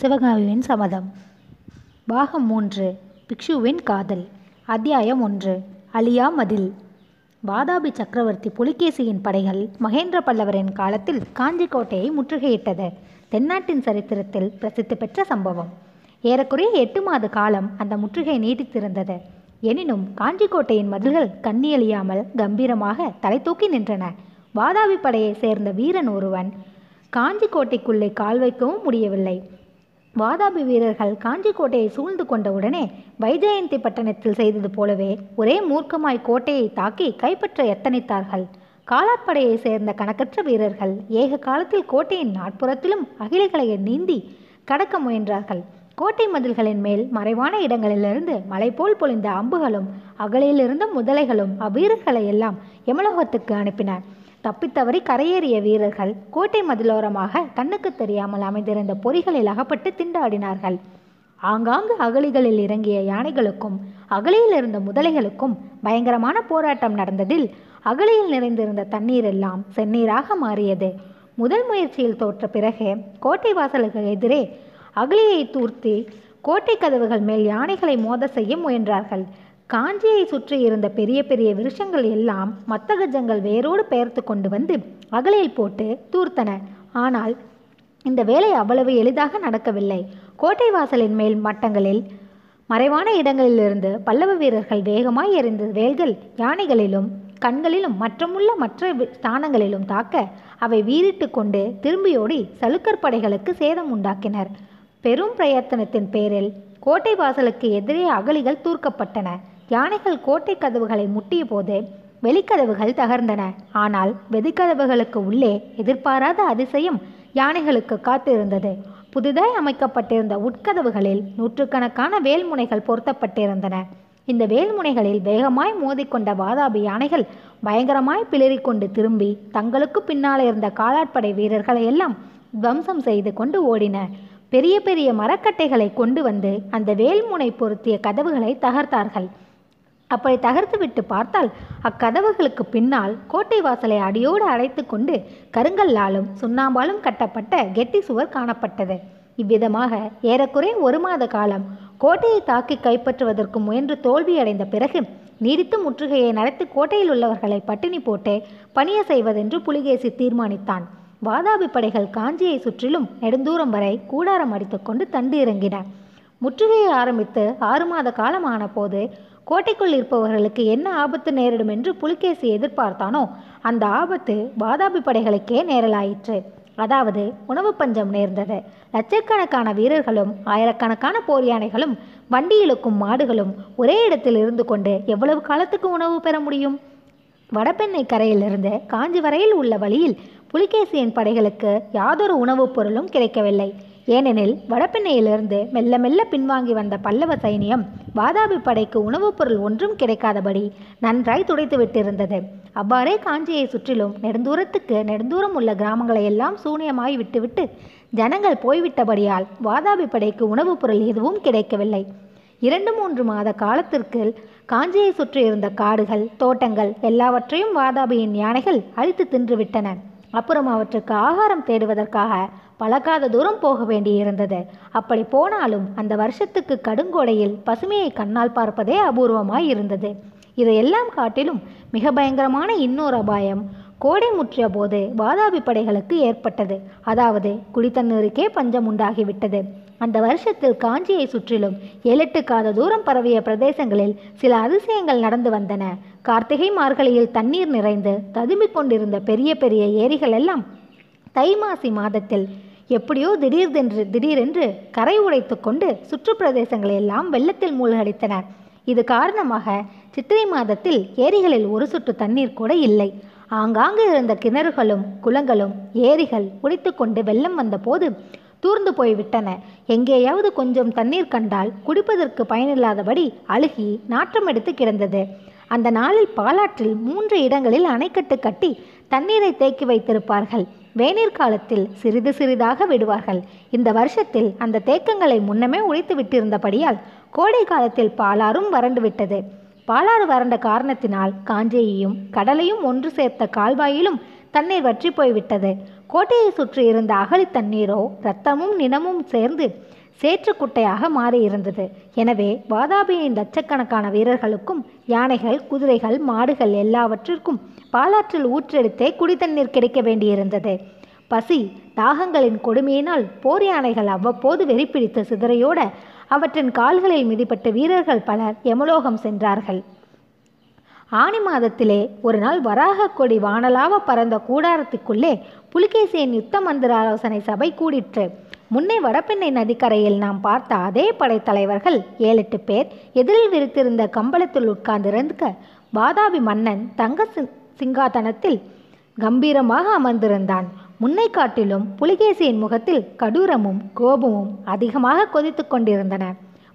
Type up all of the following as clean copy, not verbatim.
சிவகாபியின் சமதம் பாகம் 3 பிக்ஷுவின் காதல் அத்தியாயம் 1 அழியாமதில். வாதாபி சக்கரவர்த்தி புலிகேசியின் படைகள் மகேந்திர பல்லவரின் காலத்தில் காஞ்சி கோட்டையை முற்றுகையிட்டது தென்னாட்டின் சரித்திரத்தில் பிரசித்தி பெற்ற சம்பவம். ஏறக்குறைய 8 மாத காலம் அந்த முற்றுகை நீடித்திருந்தது. எனினும் காஞ்சி கோட்டையின் மதில்கள் கண்ணியழியாமல் கம்பீரமாக தலை தூக்கி நின்றன. வாதாபி படையை சேர்ந்த வீரன் ஒருவன் காஞ்சி கோட்டைக்குள்ளே கால் வைக்கவும் முடியவில்லை. வாதாபி வீரர்கள் காஞ்சி கோட்டையை சூழ்ந்து கொண்ட உடனே வைஜயந்தி பட்டணத்தில் செய்தது போலவே ஒரே மூர்க்கமாய் கோட்டையை தாக்கி கைப்பற்ற எத்தனித்தார்கள். காலாட்படையை சேர்ந்த கணக்கற்ற வீரர்கள் ஏக காலத்தில் கோட்டையின் நாட்புறத்திலும் அகிலகளையை நீந்தி கடக்க முயன்றார்கள். கோட்டை மதில்களின் மேல் மறைவான இடங்களிலிருந்து மலை போல் பொழிந்த அம்புகளும் அகலிலிருந்து முதலைகளும் அவ்வீரர்களை எல்லாம் எமலோகத்துக்கு அனுப்பினார். தப்பித்தவறி கரையேறிய வீரர்கள் கோட்டை மதிலோரமாக கண்ணுக்கு தெரியாமல் அமைந்திருந்த பொறிகளில் அகப்பட்டு திண்டாடினார்கள். ஆங்காங்கு அகலிகளில் இறங்கிய யானைகளுக்கும் அகலியில் இருந்த முதலைகளுக்கும் பயங்கரமான போராட்டம் நடந்ததில் அகலியில் நிறைந்திருந்த தண்ணீர் எல்லாம் செந்நீராக மாறியது. முதல் முயற்சியில் தோற்ற பிறகு கோட்டை வாசலுக்கு எதிரே அகலியை தூர்த்தி கோட்டை கதவுகள் மேல் யானைகளை மோத செய்ய முயன்றார்கள். காஞ்சியை சுற்றி இருந்த பெரிய பெரிய விருஷங்கள் எல்லாம் மத்தகஜங்கள் வேரோடு பெயர்த்து கொண்டு வந்து அகலியில் போட்டு தூர்த்தன. ஆனால் இந்த வேலை அவ்வளவு எளிதாக நடக்கவில்லை. கோட்டை வாசலின் மேல் மட்டங்களில் மறைவான இடங்களிலிருந்து பல்லவ வீரர்கள் வேகமாய் எறிந்த வேல்கள் யானைகளிலும் கண்களிலும் மற்றமுள்ள மற்ற ஸ்தானங்களிலும் தாக்க அவை வீறிட்டு கொண்டு திரும்பியோடி சலுக்கர் படைகளுக்கு சேதம் உண்டாக்கினர். பெரும் பிரயத்தனத்தின் பேரில் கோட்டை வாசலுக்கு எதிரே அகலிகள் தூர்க்கப்பட்டன. யானைகள் கோட்டை கதவுகளை முட்டிய போது வெளிக்கதவுகள் தகர்ந்தன. ஆனால் வெதிக்கதவுகளுக்கு உள்ளே எதிர்பாராத அதிசயம் யானைகளுக்கு காத்திருந்தது. புதிதாய் அமைக்கப்பட்டிருந்த உட்கதவுகளில் நூற்றுக்கணக்கான வேல்முனைகள் பொருத்தப்பட்டிருந்தன. இந்த வேல்முனைகளில் வேகமாய் மோதிக்கொண்ட வாதாபி யானைகள் பயங்கரமாய் பிளறிக்கொண்டு திரும்பி தங்களுக்கு பின்னால் இருந்த காலாட்படை வீரர்களை எல்லாம் துவம்சம் செய்து கொண்டு ஓடின. பெரிய பெரிய மரக்கட்டைகளை கொண்டு வந்து அந்த வேல்முனை பொருத்திய கதவுகளை தகர்த்தார்கள். அப்படி தகர்த்துவிட்டு பார்த்தால் அக்கதவுகளுக்கு பின்னால் கோட்டை வாசலை அடியோடு அடைத்து கொண்டு கருங்கல்லாலும் சுண்ணாம்பாலும் கட்டப்பட்ட கெட்டி சுவர் காணப்பட்டது. இவ்விதமாக ஏறக்குறைய 1 மாத காலம் கோட்டையை தாக்கி கைப்பற்றுவதற்கு முயன்று தோல்வியடைந்த பிறகு நீடித்து முற்றுகையை நடத்தி கோட்டையில் உள்ளவர்களை பட்டினி போட்டு பணிய செய்வதென்று புலிகேசி தீர்மானித்தான். வாதாபி படைகள் காஞ்சியை சுற்றிலும் நெடுந்தூரம் வரை கூடாரம் அடித்துக்கொண்டு தண்டு இறங்கின. முற்றுகையை ஆரம்பித்து 6 மாத காலம் ஆன போது கோட்டைக்குள் இருப்பவர்களுக்கு என்ன ஆபத்து நேரிடும் என்று புலிகேசி எதிர்பார்த்தானோ அந்த ஆபத்து வாதாபி படைகளுக்கே நேரலாயிற்று. அதாவது உணவு பஞ்சம் நேர்ந்தது. லட்சக்கணக்கான வீரர்களும் ஆயிரக்கணக்கான போர் யானைகளும் வண்டியிலுக்கும் மாடுகளும் ஒரே இடத்தில் இருந்து கொண்டு எவ்வளவு காலத்துக்கு உணவு பெற முடியும்? வடபெண்ணை கரையிலிருந்து காஞ்சி வரையில் உள்ள வழியில் புலிகேசியின் படைகளுக்கு யாதொரு உணவுப் பொருளும் கிடைக்கவில்லை. ஏனெனில் வடபெண்ணையிலிருந்து மெல்ல மெல்ல பின்வாங்கி வந்த பல்லவ சைனியம் வாதாபி படைக்கு உணவுப் பொருள் ஒன்றும் கிடைக்காதபடி நன்றாய் துடைத்து விட்டிருந்தது. அவ்வாறே காஞ்சியை சுற்றிலும் நெடுந்தூரம் உள்ள கிராமங்களை எல்லாம் சூனியமாய் விட்டுவிட்டு ஜனங்கள் போய்விட்டபடியால் வாதாபி படைக்கு உணவுப் பொருள் எதுவும் கிடைக்கவில்லை. 2-3 மாத காலத்திற்கு காஞ்சியை சுற்றி இருந்த காடுகள் தோட்டங்கள் எல்லாவற்றையும் வாதாபியின் யானைகள் அழித்து தின்றுவிட்டன. அப்புறம் அவற்றுக்கு ஆகாரம் தேடுவதற்காக பழகாத தூரம் போக வேண்டியிருந்தது. அப்படி போனாலும் அந்த வருஷத்துக்கு கடுங்கோடையில் பசுமையை கண்ணால் பார்ப்பதே அபூர்வமாய் இருந்தது. இதையெல்லாம் காட்டிலும் மிக பயங்கரமான இன்னொரு அபாயம் கோடை முற்றிய போது வாதாபி படைகளுக்கு ஏற்பட்டது. அதாவது குடித்தண்ணீருக்கே பஞ்சம் உண்டாகிவிட்டது. அந்த வருஷத்தில் காஞ்சியை சுற்றிலும் 7-8 காத தூரம் பரவிய பிரதேசங்களில் சில அதிசயங்கள் நடந்து வந்தன. கார்த்திகை மார்கழியில் தண்ணீர் நிறைந்து ததும்பிக் கொண்டிருந்த பெரிய பெரிய ஏரிகள் எல்லாம் தை மாசி மாதத்தில் எப்படியோ திடீரென்று கரை உடைத்து கொண்டு சுற்றுப்பிரதேசங்களெல்லாம் வெள்ளத்தில் மூழ்கடித்தன. இது காரணமாக சித்திரை மாதத்தில் ஏரிகளில் ஒரு சொட்டு தண்ணீர் கூட இல்லை. ஆங்காங்கு இருந்த கிணறுகளும் குளங்களும் ஏரிகள் உடைத்து கொண்டு வெள்ளம் வந்தபோது தூர்ந்து போய்விட்டன. எங்கேயாவது கொஞ்சம் தண்ணீர் கண்டால் குடிப்பதற்கு பயனில்லாதபடி அழுகி நாற்றம் எடுத்து கிடந்தது. அந்த நாளில் பாலாற்றில் 3 இடங்களில் அணைக்கட்டு கட்டி தண்ணீரை தேக்கி வைத்திருப்பார்கள். வேநீர் காலத்தில் சிறிது சிறிதாக விடுவார்கள். இந்த வருஷத்தில் அந்த தேக்கங்களை முன்னமே உடைத்து விட்டிருந்தபடியால் கோடை காலத்தில் பாலாறும் வறண்டு விட்டது. பாலாறு வறண்ட காரணத்தினால் காஞ்சேயையும் கடலையும் ஒன்று சேர்த்த கால்வாயிலும் தண்ணீர் வற்றி போய்விட்டது. கோட்டையை சுற்றி இருந்த அகழி தண்ணீரோ இரத்தமும் நினமும் சேர்ந்து சேற்றுக்குட்டையாக மாறியிருந்தது. எனவே வாதாபியின் லட்சக்கணக்கான வீரர்களுக்கும் யானைகள், குதிரைகள், மாடுகள் எல்லாவற்றிற்கும் பாலாற்றில் ஊற்றெடுத்தே குடித்தண்ணீர் கிடைக்க வேண்டியிருந்தது. பசி தாகங்களின் கொடுமையினால் போர் யானைகள் அவ்வப்போது வெறிப்பிடித்த சிதறையோடு அவற்றின் கால்களில் மிதிப்பட்ட வீரர்கள் பலர் எமலோகம் சென்றார்கள். ஆணி மாதத்திலே ஒரு நாள் வராக கொடி வானலாக பறந்த கூடாரத்துக்குள்ளே புலிகேசியின் யுத்த மந்திர ஆலோசனை சபை கூடிற்று. முன்னே வடபெண்ணை நதிக்கரையில் நாம் பார்த்த அதே படைத்தலைவர்கள் 7-8 பேர் எதிரில் விரித்திருந்த கம்பளத்தில் உட்கார்ந்திருக்க வாதாபி மன்னன் தங்க சிங்காதனத்தில் கம்பீரமாக அமர்ந்திருந்தான். முன்னை காட்டிலும் புலிகேசியின் முகத்தில் கடூரமும் கோபமும் அதிகமாக கொதித்து கொண்டிருந்தன.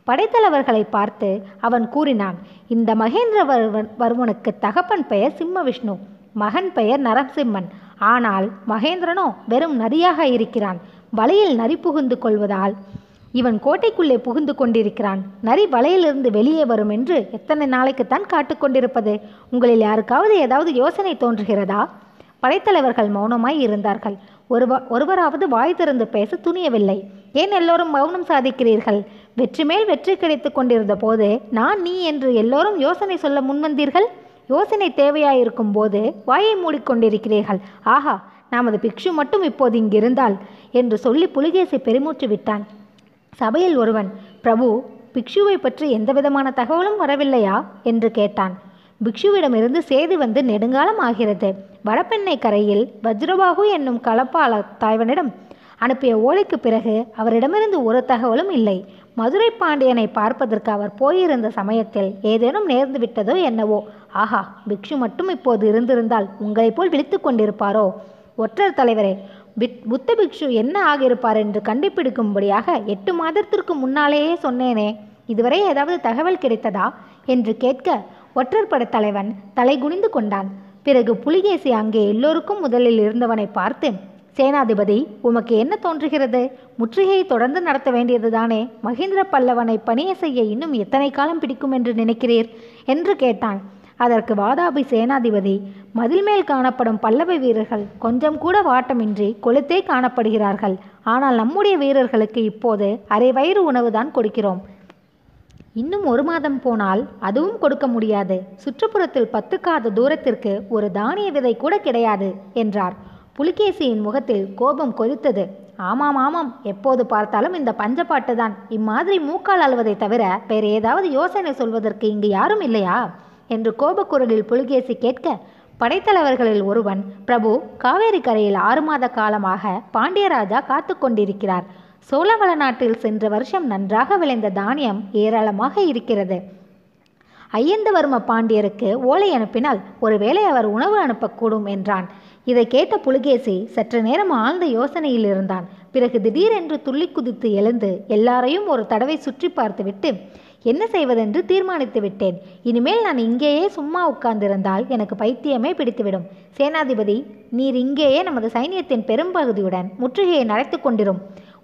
படைத்தலைவர்களை பார்த்து அவன் கூறினான், இந்த மகேந்திரவர்மனுக்கு தகப்பன் பெயர் சிம்ம விஷ்ணு, மகன் பெயர் நரசிம்மன். ஆனால் மகேந்திரனோ வெறும் நரியாக இருக்கிறான். வலையில் நரி புகுந்து கொள்வதால் இவன் கோட்டைக்குள்ளே புகுந்து கொண்டிருக்கிறான். நரி வலையிலிருந்து வெளியே வரும் என்று எத்தனை நாளைக்குத்தான் காட்டுக்கொண்டிருப்பது? உங்களில் யாருக்காவது ஏதாவது யோசனை தோன்றுகிறதா? படைத்தலைவர்கள் மௌனமாய் இருந்தார்கள். ஒருவராவது வாய் திறந்து பேச துணியவில்லை. ஏன் எல்லோரும் மௌனம் சாதிக்கிறீர்கள்? வெற்றி மேல் வெற்றி கிடைத்து கொண்டிருந்த போது நான், நீ என்று எல்லோரும் யோசனை சொல்ல முன்வந்தீர்கள். யோசனை தேவையாயிருக்கும் போது வாயை மூடிக்கொண்டிருக்கிறீர்கள். ஆஹா, நமது பிக்ஷு மட்டும் இப்போது இங்கிருந்தால் என்று சொல்லி புலிகேசி பெருமூச்சு விட்டான். சபையில் ஒருவன், பிரபு, பிக்ஷுவை பற்றி எந்தவிதமான தகவலும் வரவில்லையா என்று கேட்டான். பிக்ஷுவிடமிருந்து செய்து வந்து நெடுங்காலம் ஆகிறது. வடபெண்ணை கரையில் வஜ்ரபாகு என்னும் கலப்பாள தாய்வனிடம் அனுப்பிய ஓலைக்கு பிறகு அவரிடமிருந்து ஒரு தகவலும் இல்லை. மதுரை பாண்டியனை பார்ப்பதற்கு அவர் போயிருந்த சமயத்தில் ஏதேனும் நேர்ந்து விட்டதோ என்னவோ? ஆஹா, பிக்ஷு மட்டும் இப்போது இருந்திருந்தால் உங்களை போல் விழித்து கொண்டிருப்பாரோ? ஒற்றர் தலைவரே, புத்த பிக்ஷு என்ன ஆகியிருப்பார் என்று கண்டுபிடிக்கும்படியாக 8 மாதத்திற்கு முன்னாலேயே சொன்னேனே, இதுவரை ஏதாவது தகவல் கிடைத்ததா என்று கேட்க ஒற்றர் படைத்தலைவன் தலை குனிந்து கொண்டான். பிறகு புலிகேசி அங்கே எல்லோருக்கும் முதலில் இருந்தவனை பார்த்து, சேனாதிபதி, உமக்கு என்ன தோன்றுகிறது? முற்றுகையை தொடர்ந்து நடத்த வேண்டியதுதானே? மகேந்திர பல்லவனை பணிய செய்ய இன்னும் எத்தனை காலம் பிடிக்கும் என்று நினைக்கிறீர் என்று கேட்டான். அதற்கு வாதாபி சேனாதிபதி, மதில் மேல் காணப்படும் பல்லவ வீரர்கள் கொஞ்சம் கூட வாட்டமின்றி கொளுத்தே காணப்படுகிறார்கள். ஆனால் நம்முடைய வீரர்களுக்கு இப்போது அரை வயிறு உணவுதான் கொடுக்கிறோம். இன்னும் 1 மாதம் போனால் அதுவும் கொடுக்க முடியாது. சுற்றுப்புறத்தில் 10 காத தூரத்திற்கு ஒரு தானிய விதை கூட கிடையாது என்றார். புலிகேசியின் முகத்தில் கோபம் கொதித்தது. ஆமாம் ஆமாம், எப்போது பார்த்தாலும் இந்த பஞ்சப்பாட்டு தான். இம்மாதிரி மூக்கால் அழுவதை தவிர வேறு ஏதாவது யோசனை சொல்வதற்கு இங்கு யாரும் இல்லையா என்று கோபக்குரலில் புலிகேசி கேட்க, படைத்தலைவர்களில் ஒருவன், பிரபு, காவேரி கரையில் 6 மாத காலமாக பாண்டியராஜா காத்து கொண்டிருக்கிறார். சோழவள நாட்டில் சென்ற வருஷம் நன்றாக விளைந்த தானியம் ஏராளமாக இருக்கிறது. ஐந்தவர்ம பாண்டியருக்கு ஓலை அனுப்பினால் ஒருவேளை அவர் உணவு அனுப்பக்கூடும் என்றான். இதை கேட்ட புலிகேசி சற்று நேரம் ஆழ்ந்த யோசனையில் இருந்தான். பிறகு திடீரென்று துள்ளி குதித்து எழுந்து எல்லாரையும் ஒரு தடவை சுற்றி பார்த்துவிட்டு, என்ன செய்வதென்று தீர்மானித்து விட்டேன். இனிமேல் நான் இங்கேயே சும்மா உட்கார்ந்திருந்தால் எனக்கு பைத்தியமே பிடித்துவிடும். சேனாதிபதி, நீர் இங்கேயே நமது சைனியத்தின் பெரும்பகுதியுடன் முற்றுகையை நடத்தி கொண்டிரும்.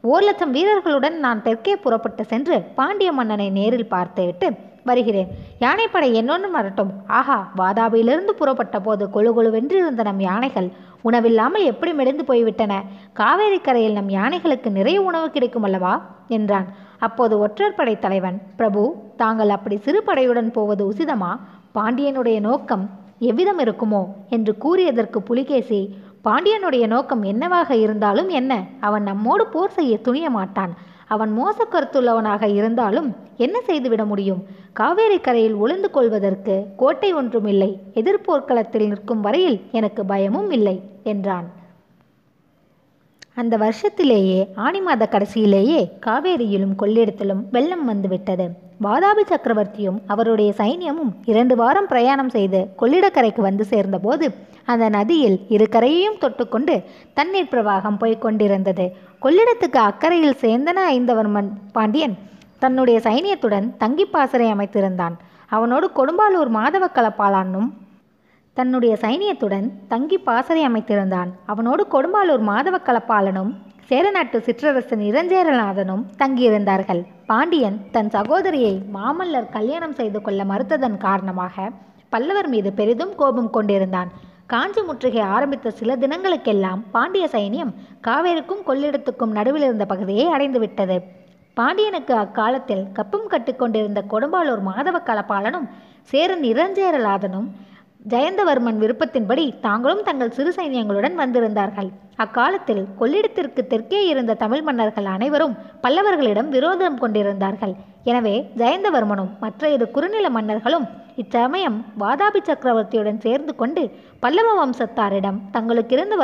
100,000 வீரர்களுடன் நான் தெற்கே புறப்பட்டு சென்று பாண்டிய மன்னனை நேரில் பார்த்துவிட்டு வருகிறேன். யானைப்படை என்னொன்று வரட்டும். ஆஹா, வாதாபியிலிருந்து புறப்பட்ட போது கொழுகொழு வென்றிருந்த நம் யானைகள் உணவில்லாமல் எப்படி மெலிந்து போய்விட்டன! காவேரி கரையில் நம் யானைகளுக்கு நிறைய உணவு கிடைக்கும் அல்லவா என்றான். அப்போது ஒற்றர் படை தலைவன், பிரபு, தாங்கள் அப்படி சிறு படையுடன் போவது உசிதமா? பாண்டியனுடைய நோக்கம் எவ்விதம் இருக்குமோ என்று கூறியதற்கு புலிகேசி, பாண்டியனுடைய நோக்கம் என்னவாக இருந்தாலும் என்ன, அவன் நம்மோடு போர் செய்ய துணிய மாட்டான். அவன் மோச கருத்துள்ளவனாக இருந்தாலும் என்ன செய்துவிட முடியும்? காவேரி கரையில் ஒளிந்து கொள்வதற்கு கோட்டை ஒன்றுமில்லை. எதிர்போர்க்களத்தில் நிற்கும் வரையில் எனக்கு பயமும் இல்லை என்றான். அந்த வருஷத்திலேயே ஆனி மாத கடைசியிலேயே காவேரியிலும் கொள்ளிடத்திலும் வெள்ளம் வந்துவிட்டது. வாதாபி சக்கரவர்த்தியும் அவருடைய சைன்யமும் 2 வாரம் பிரயாணம் செய்து கொள்ளிடக்கரைக்கு வந்து சேர்ந்தபோது அந்த நதியில் இரு கரையையும் தொட்டுக்கொண்டு தண்ணீர் பிரவாகம் போய்கொண்டிருந்தது. கொள்ளிடத்துக்கு அக்கறையில் சேந்தன ஐந்தவர்மன் பாண்டியன் தன்னுடைய சைனியத்துடன் தங்கி பாசறை அமைத்திருந்தான். அவனோடு கொடும்பாலூர் மாதவ கலப்பாளனும் தன்னுடைய சைனியத்துடன் தங்கி பாசறை அமைத்திருந்தான். அவனோடு கொடும்பாலூர் மாதவ கலப்பாளனும் சேரநாட்டு சிற்றரசன் இரஞ்சேரலாதனும் தங்கியிருந்தார்கள். பாண்டியன் தன் சகோதரியை மாமல்லர் கல்யாணம் செய்து கொள்ள மறுத்ததன் காரணமாக பல்லவர் மீது பெரிதும் கோபம் கொண்டிருந்தான். காஞ்சி முற்றுகை ஆரம்பித்த சில தினங்களுக்கெல்லாம் பாண்டிய சைனியம் காவேரிக்கும் கொள்ளிடத்துக்கும் நடுவில் இருந்த பகுதியை அடைந்துவிட்டது. பாண்டியனுக்கு அக்காலத்தில் கப்பம் கட்டுக்கொண்டிருந்த கொடும்பாலூர் மாதவ கலப்பாளனும் சேரன் இரஞ்சேரலாதனும் ஜெயந்தவர்மன் விருப்பத்தின்படி தாங்களும் தங்கள் சிறு சைன்யங்களுடன் வந்திருந்தார்கள். அக்காலத்தில் கொள்ளிடத்திற்கு தெற்கே இருந்த தமிழ் மன்னர்கள் அனைவரும் பல்லவர்களிடம் விரோதம் கொண்டிருந்தார்கள். எனவே ஜெயந்தவர்மனும் மற்ற இரு குறுநில மன்னர்களும் இச்சமயம் வாதாபி சக்கரவர்த்தியுடன் சேர்ந்து கொண்டு பல்லவ வம்சத்தாரிடம் தங்களுக்கிருந்து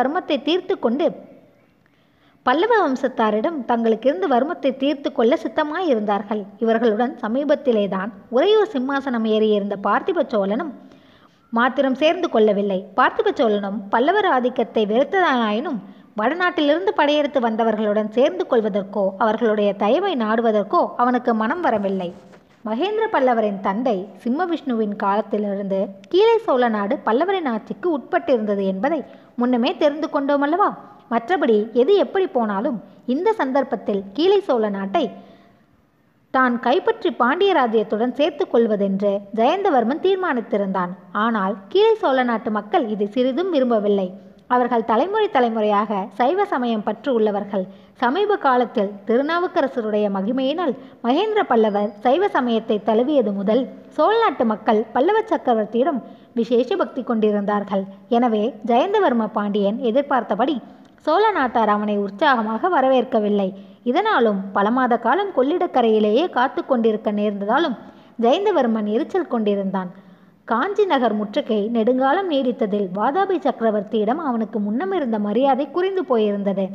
வர்மத்தை தீர்த்து கொள்ள சித்தமாயிருந்தார்கள். இவர்களுடன் சமீபத்திலேதான் உறையூர் சிம்மாசனம் ஏறியிருந்த பார்த்திப சோழனும் மாத்திரம் சேர்ந்து கொள்ளவில்லை. பார்த்திப சோழனும் பல்லவர் ஆதிக்கத்தை வெறுத்ததாயினும் வடநாட்டிலிருந்து படையெடுத்து வந்தவர்களுடன் சேர்ந்து கொள்வதற்கோ அவர்களுடைய தயவை நாடுவதற்கோ அவனுக்கு மனம் வரவில்லை. மகேந்திர பல்லவரின் தந்தை சிம்ம விஷ்ணுவின் காலத்திலிருந்து கீழே சோழ நாடு பல்லவரின் ஆட்சிக்கு உட்பட்டிருந்தது என்பதை முன்னமே தெரிந்து கொண்டோம் அல்லவா? மற்றபடி எது எப்படி போனாலும் இந்த சந்தர்ப்பத்தில் கீழே சோழ நாட்டை தான் கைப்பற்றி பாண்டிய ராஜ்யத்துடன் சேர்த்து கொள்வதென்று ஜெயந்தவர்மன் தீர்மானித்திருந்தான். ஆனால் கீழே சோழ நாட்டு மக்கள் இதை சிறிதும் விரும்பவில்லை. அவர்கள் தலைமுறை தலைமுறையாக சைவ சமயம் பற்று உள்ளவர்கள். சமீப காலத்தில் திருநாவுக்கரசருடைய மகிமையினால் மகேந்திர பல்லவர் சைவ சமயத்தை தழுவியது முதல் சோழ நாட்டு மக்கள் பல்லவ சக்கரவர்த்தியிடம் விசேஷ பக்தி கொண்டிருந்தார்கள். எனவே ஜெயந்தவர்ம பாண்டியன் எதிர்பார்த்தபடி சோழ நாட்டார் அவனை உற்சாகமாக வரவேற்கவில்லை. இதனாலும் பல மாத காலம் கொள்ளிடக்கரையிலேயே காத்து கொண்டிருக்க நேர்ந்ததாலும் ஜெயந்தவர்மன் எரிச்சல் கொண்டிருந்தான். காஞ்சி நகர் முற்றுகை நெடுங்காலம் நீடித்ததில் வாதாபி சக்கரவர்த்தியிடம் அவனுக்கு முன்னமிருந்த மரியாதை குறைந்து போயிருந்தது.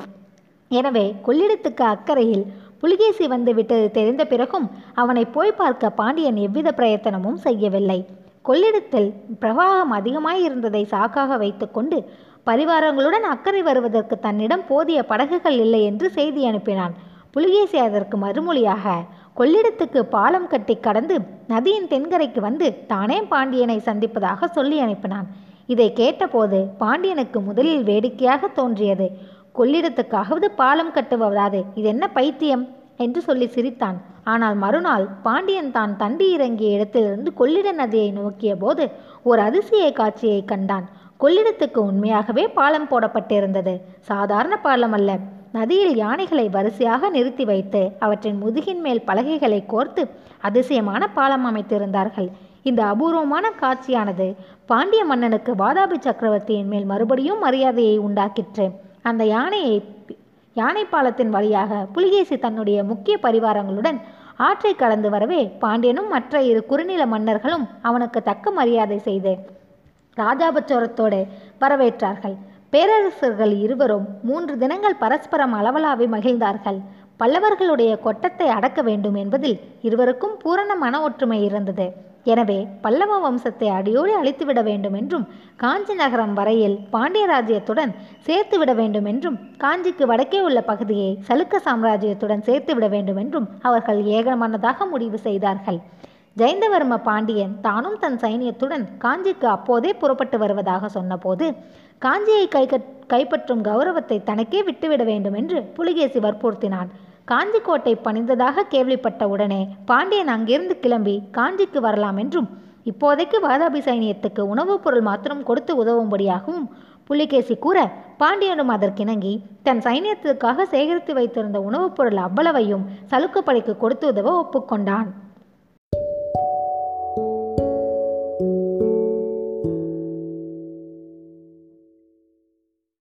எனவே கொள்ளிடத்துக்கு அக்கறையில் புலிகேசி வந்து விட்டது தெரிந்த பிறகும் அவனை போய் பார்க்க பாண்டியன் எவ்வித பிரயத்தனமும் செய்யவில்லை. கொள்ளிடத்தில் பிரவாகம் அதிகமாயிருந்ததை சாக்காக வைத்துக்கொண்டு பரிவாரங்களுடன் அக்கறை வருவதற்கு தன்னிடம் போதிய படகுகள் இல்லை என்று செய்தி அனுப்பினான். புலிகேசி அதற்கு மறுமொழியாக கொள்ளிடத்துக்கு பாலம் கட்டி கடந்து நதியின் தென்கரைக்கு வந்து தானே பாண்டியனை சந்திப்பதாக சொல்லி அனுப்பினான். இதை கேட்டபோது பாண்டியனுக்கு முதலில் வேடிக்கையாக தோன்றியது. கொள்ளிடத்துக்காகவது பாலம் கட்டுவதாது, இது என்ன பைத்தியம் என்று சொல்லி சிரித்தான். ஆனால் மறுநாள் பாண்டியன் தான் தண்டி இறங்கிய இடத்திலிருந்து கொள்ளிட நதியை நோக்கிய போது ஒரு அதிசய காட்சியை கண்டான். கொள்ளிடத்துக்கு உண்மையாகவே பாலம் போடப்பட்டிருந்தது. சாதாரண பாலம் அல்ல. நதியில் யானைகளை வரிசையாக நிறுத்தி வைத்து அவற்றின் முதுகின் மேல் பலகைகளை கோர்த்து அதிசயமான பாலம் அமைத்திருந்தார்கள். இந்த அபூர்வமான காட்சியானது பாண்டிய மன்னனுக்கு வாதாபி சக்கரவர்த்தியின் மேல் மறுபடியும் மரியாதையை உண்டாக்கிற்று. அந்த யானை பாலத்தின் வழியாக புலிகேசி தன்னுடைய முக்கிய பரிவாரங்களுடன் ஆற்றை கடந்து வரவே பாண்டியனும் மற்ற இரு குறுநில மன்னர்களும் அவனுக்கு தக்க மரியாதை செய்து ராஜாபச்சோரத்தோடு வரவேற்றார்கள். பேரரசர்கள் இருவரும் 3 தினங்கள் பரஸ்பரம் அளவலாவி மகிழ்ந்தார்கள். பல்லவர்களுடைய கொட்டத்தை அடக்க வேண்டும் என்பதில் இருவருக்கும் பூரண மன ஒற்றுமை இருந்தது. எனவே பல்லவ வம்சத்தை அடியோடு அழித்துவிட வேண்டும் என்றும் காஞ்சி நகரம் வரையில் பாண்டிய ராஜ்யத்துடன் சேர்த்து விட வேண்டும் என்றும் காஞ்சிக்கு வடக்கே உள்ள பகுதியை சளுக்க சாம்ராஜ்யத்துடன் சேர்த்து விட வேண்டும் என்றும் அவர்கள் ஏகமனதாக முடிவு செய்தார்கள். ஜெயந்தவர்ம பாண்டியன் தானும் தன் சைனியத்துடன் காஞ்சிக்கு அப்போதே புறப்பட்டு வருவதாக சொன்னபோது காஞ்சியை கைப்பற்றும் கௌரவத்தை தனக்கே விட்டுவிட வேண்டும் என்று புலிகேசி வற்புறுத்தினான். காஞ்சி கோட்டை பணிந்ததாக கேள்விப்பட்ட உடனே பாண்டியன் அங்கிருந்து கிளம்பி காஞ்சிக்கு வரலாம் என்றும் இப்போதைக்கு வாதாபி சைனியத்துக்கு உணவுப் பொருள் மாத்திரம் கொடுத்து உதவும்படியாகவும் புலிகேசி கூற பாண்டியனும் அதற்கிணங்கி தன் சைனியத்துக்காக சேகரித்து வைத்திருந்த உணவுப் பொருள் அவ்வளவையும் சலுக்குப்படைக்கு கொடுத்து உதவ ஒப்புக்கொண்டான்.